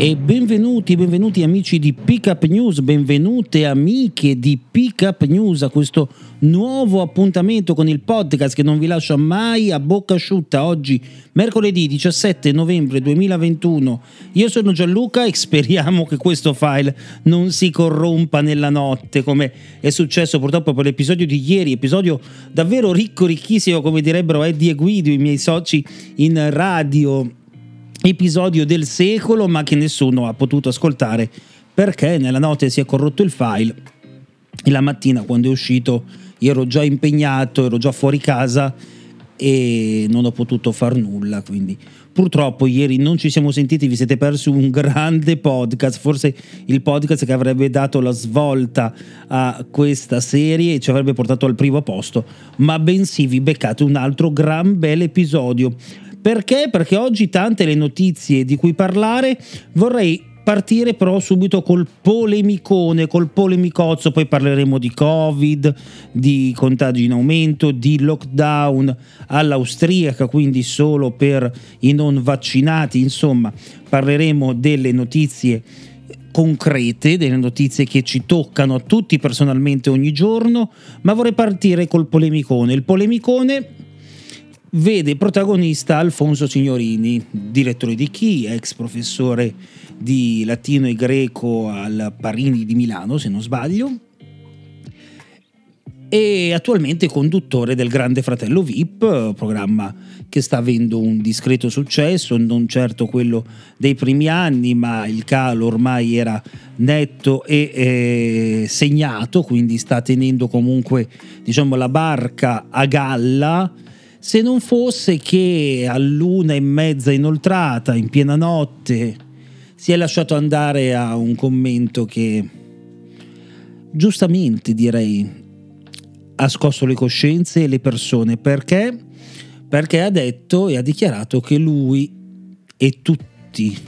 E benvenuti amici di Pickup News, benvenute amiche di Pickup News a questo nuovo appuntamento con il podcast che non vi lascia mai a bocca asciutta. Oggi mercoledì 17 novembre 2021. Io sono Gianluca e speriamo che questo file non si corrompa nella notte, come è successo purtroppo per l'episodio di ieri, episodio davvero ricchissimo, come direbbero Eddie e Guido, i miei soci in radio, episodio del secolo, ma che nessuno ha potuto ascoltare perché nella notte si è corrotto il file e la mattina quando è uscito io ero già impegnato, ero già fuori casa e non ho potuto far nulla, quindi purtroppo ieri non ci siamo sentiti, vi siete persi un grande podcast, forse il podcast che avrebbe dato la svolta a questa serie e ci avrebbe portato al primo posto, ma bensì vi beccate un altro gran bel episodio. Perché? Perché oggi tante le notizie di cui parlare. Vorrei partire però subito col polemicone, col polemicozzo, poi parleremo di Covid, di contagi in aumento, di lockdown all'austriaca, quindi solo per i non vaccinati, insomma parleremo delle notizie concrete, delle notizie che ci toccano a tutti personalmente ogni giorno, ma vorrei partire col polemicone. Il polemicone vede protagonista Alfonso Signorini, direttore di Chi, ex professore di latino e greco al Parini di Milano, se non sbaglio, e attualmente conduttore del Grande Fratello VIP, programma che sta avendo un discreto successo, non certo quello dei primi anni, ma il calo ormai era netto e segnato, quindi sta tenendo comunque, diciamo, la barca a galla. Se non fosse che all'una e mezza inoltrata, in piena notte, si è lasciato andare a un commento che, giustamente direi, ha scosso le coscienze e le persone. Perché? Perché ha detto e ha dichiarato che lui e tutti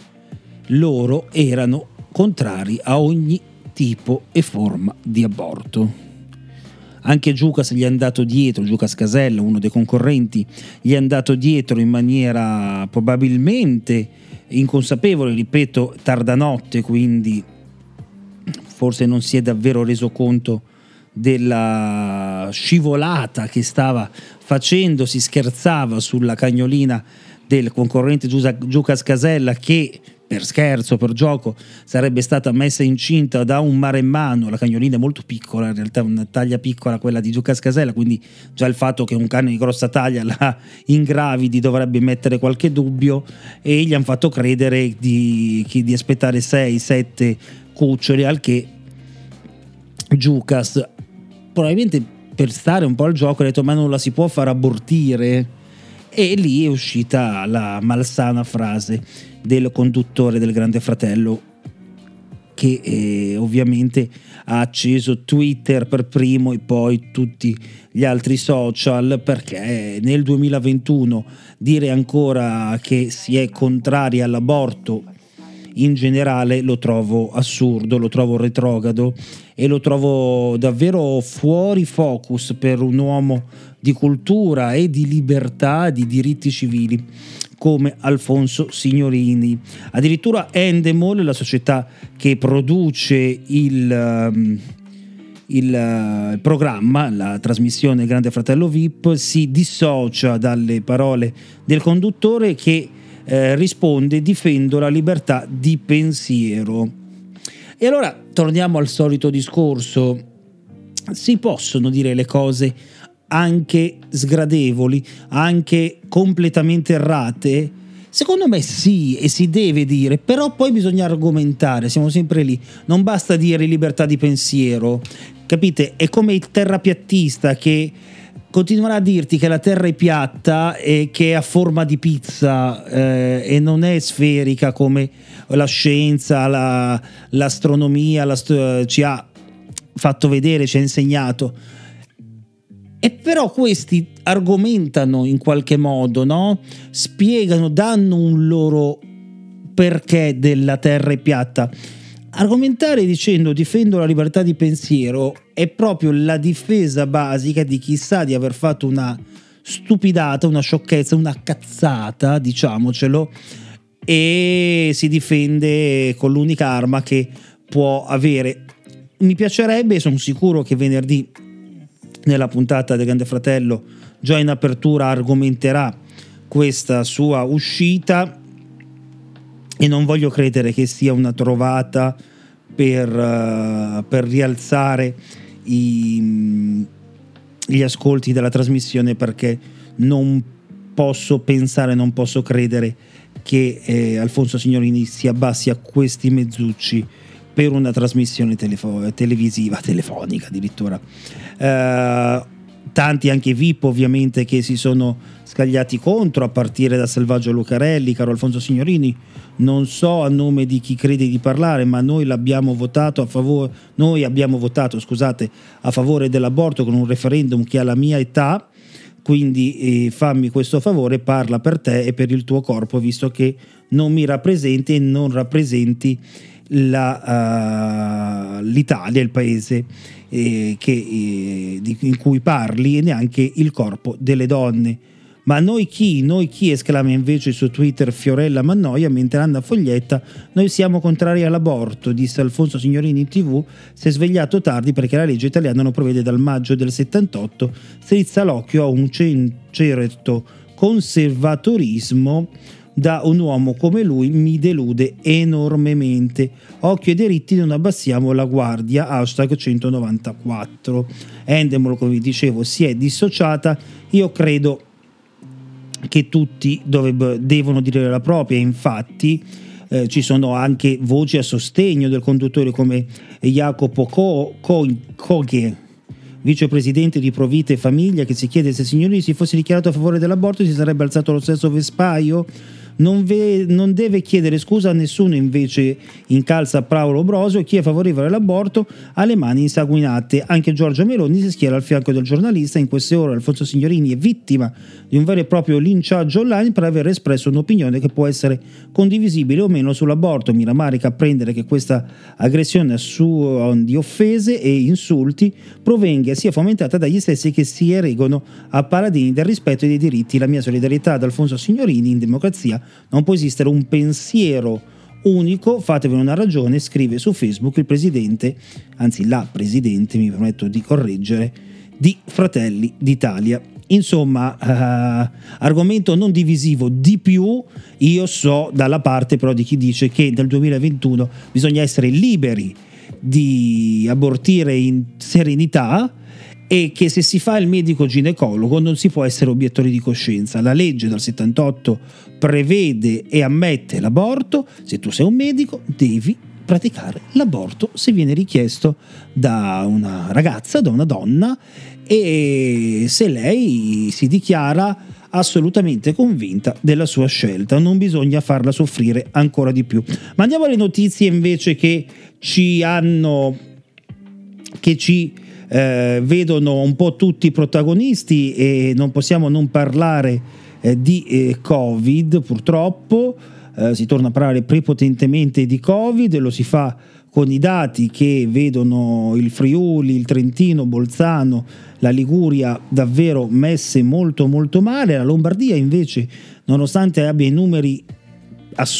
loro erano contrari a ogni tipo e forma di aborto. Anche Giucas gli è andato dietro, Giucas Casella, uno dei concorrenti, gli è andato dietro in maniera probabilmente inconsapevole, ripeto, tarda notte, quindi forse non si è davvero reso conto della scivolata che stava facendo. Si scherzava sulla cagnolina del concorrente Giucas Casella che, per scherzo, per gioco, sarebbe stata messa incinta da un maremmano. La cagnolina è molto piccola, in realtà una taglia piccola quella di Giucas Casella, quindi già il fatto che un cane di grossa taglia la ingravidi dovrebbe mettere qualche dubbio, e gli hanno fatto credere di aspettare 6-7 cuccioli, al che Giucas, probabilmente per stare un po' al gioco, ha detto ma non la si può far abortire, e lì è uscita la malsana frase del conduttore del Grande Fratello che ovviamente ha acceso Twitter per primo e poi tutti gli altri social, perché nel 2021 dire ancora che si è contrari all'aborto in generale lo trovo assurdo, lo trovo retrogrado e lo trovo davvero fuori focus per un uomo di cultura e di libertà, di diritti civili come Alfonso Signorini. Addirittura Endemol, la società che produce il programma, la trasmissione Grande Fratello VIP, si dissocia dalle parole del conduttore che risponde: difendo la libertà di pensiero. E allora torniamo al solito discorso: si possono dire le cose anche sgradevoli, anche completamente errate? Secondo me sì, e si deve dire, però poi bisogna argomentare, siamo sempre lì, non basta dire libertà di pensiero, capite? È come il terrapiattista che continuerà a dirti che la terra è piatta e che è a forma di pizza e non è sferica come la scienza, l'astronomia ci ha fatto vedere, ci ha insegnato. E però questi argomentano in qualche modo, no? Spiegano, danno un loro perché della terra è piatta. Argomentare dicendo difendo la libertà di pensiero è proprio la difesa basica di chi sa di aver fatto una stupidata, una sciocchezza, una cazzata, diciamocelo, e si difende con l'unica arma che può avere. Mi piacerebbe, sono sicuro che venerdì nella puntata del Grande Fratello già in apertura argomenterà questa sua uscita, e non voglio credere che sia una trovata per rialzare gli ascolti della trasmissione, perché non posso pensare, non posso credere che Alfonso Signorini si abbassi a questi mezzucci per una trasmissione telefonica addirittura. Tanti anche VIP ovviamente che si sono scagliati contro, a partire da Selvaggio Lucarelli. Caro Alfonso Signorini, non so a nome di chi crede di parlare, ma noi abbiamo votato a favore dell'aborto con un referendum che ha la mia età, quindi fammi questo favore, parla per te e per il tuo corpo, visto che non mi rappresenti e non rappresenti l'Italia, il paese in cui parli, e neanche il corpo delle donne. Ma noi chi, esclama invece su Twitter Fiorella Mannoia, mentre Anna Foglietta: noi siamo contrari all'aborto, disse Alfonso Signorini in TV, si è svegliato tardi perché la legge italiana non provvede dal maggio del 78, strizza l'occhio a un certo conservatorismo. Da un uomo come lui mi delude enormemente. Occhio ai diritti, non abbassiamo la guardia. #194. Endemol, come vi dicevo, si è dissociata. Io credo che tutti devono dire la propria. Infatti ci sono anche voci a sostegno del conduttore, come Jacopo Coche, vicepresidente di Provite Famiglia, che si chiede se Signorini si fosse dichiarato a favore dell'aborto si sarebbe alzato lo stesso vespaio. Non deve chiedere scusa a nessuno. Invece incalza Paolo Broso: chi è favorevole all'aborto ha le mani insanguinate. Anche Giorgio Meloni si schiera al fianco del giornalista. In queste ore Alfonso Signorini è vittima di un vero e proprio linciaggio online per aver espresso un'opinione che può essere condivisibile o meno sull'aborto. Mi rammarica apprendere che questa aggressione di offese e insulti provenga e sia fomentata dagli stessi che si erigono a paladini del rispetto dei diritti. La mia solidarietà ad Alfonso Signorini. In democrazia non può esistere un pensiero unico, fatevene una ragione, scrive su Facebook il presidente, anzi la presidente, mi permetto di correggere, di Fratelli d'Italia. Insomma, argomento non divisivo di più. Io so dalla parte però di chi dice che dal 2021 bisogna essere liberi di abortire in serenità, e che se si fa il medico ginecologo non si può essere obiettori di coscienza. La legge dal 78 prevede e ammette l'aborto. Se tu sei un medico devi praticare l'aborto se viene richiesto da una ragazza, da una donna, e se lei si dichiara assolutamente convinta della sua scelta. Non bisogna farla soffrire ancora di più. Ma andiamo alle notizie invece che ci vedono un po' tutti i protagonisti, e non possiamo non parlare di Covid. Purtroppo si torna a parlare prepotentemente di Covid, e lo si fa con i dati che vedono il Friuli, il Trentino, Bolzano, la Liguria davvero messe molto molto male. La Lombardia invece, nonostante abbia i numeri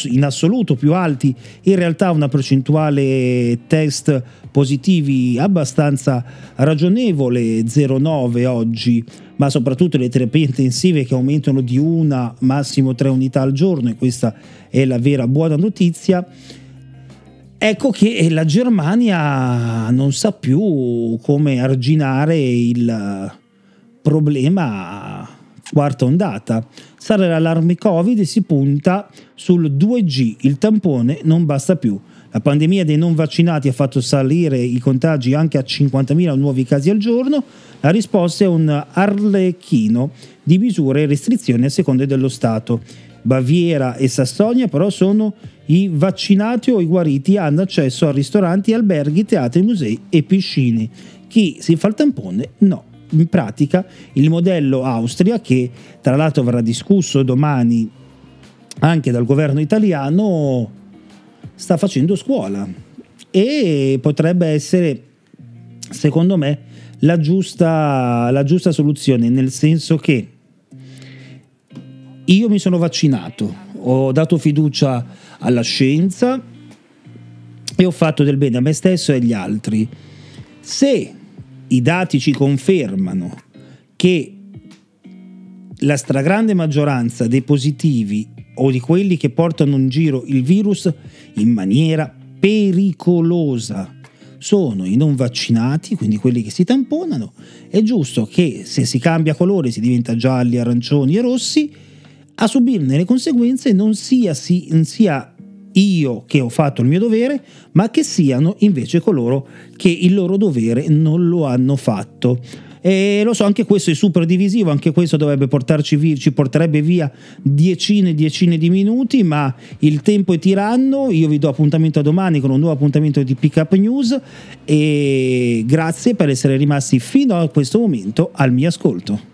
in assoluto più alti, in realtà una percentuale test positivi abbastanza ragionevole, 0,9 oggi, ma soprattutto le terapie intensive che aumentano di 1, massimo 3 unità al giorno, e questa è la vera buona notizia. Ecco che la Germania non sa più come arginare il problema quarta ondata. Sale l'allarme Covid e si punta sul 2G, il tampone non basta più. La pandemia dei non vaccinati ha fatto salire i contagi anche a 50.000 nuovi casi al giorno. La risposta è un arlecchino di misure e restrizioni a seconda dello Stato. Baviera e Sassonia però sono i vaccinati o i guariti hanno accesso a ristoranti, alberghi, teatri, musei e piscine. Chi si fa il tampone no. In pratica il modello Austria, che tra l'altro verrà discusso domani anche dal governo italiano, sta facendo scuola e potrebbe essere, secondo me, la giusta soluzione, nel senso che io mi sono vaccinato, ho dato fiducia alla scienza e ho fatto del bene a me stesso e agli altri. Se i dati ci confermano che la stragrande maggioranza dei positivi o di quelli che portano in giro il virus in maniera pericolosa sono i non vaccinati, quindi quelli che si tamponano, è giusto che se si cambia colore, si diventa gialli, arancioni e rossi, a subirne le conseguenze non sia io che ho fatto il mio dovere, ma che siano invece coloro che il loro dovere non lo hanno fatto. E lo so, anche questo è super divisivo, anche questo dovrebbe ci porterebbe via decine di minuti, ma il tempo è tiranno. Io vi do appuntamento a domani con un nuovo appuntamento di Pick Up News e grazie per essere rimasti fino a questo momento al mio ascolto.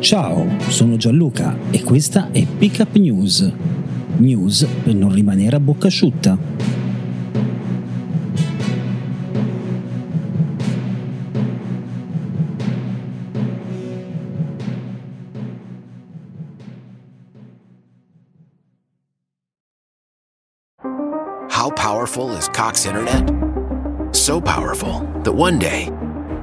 Ciao, sono Gianluca e questa è Pick Up News, news per non rimanere a bocca asciutta. How powerful is Cox Internet? So powerful that one day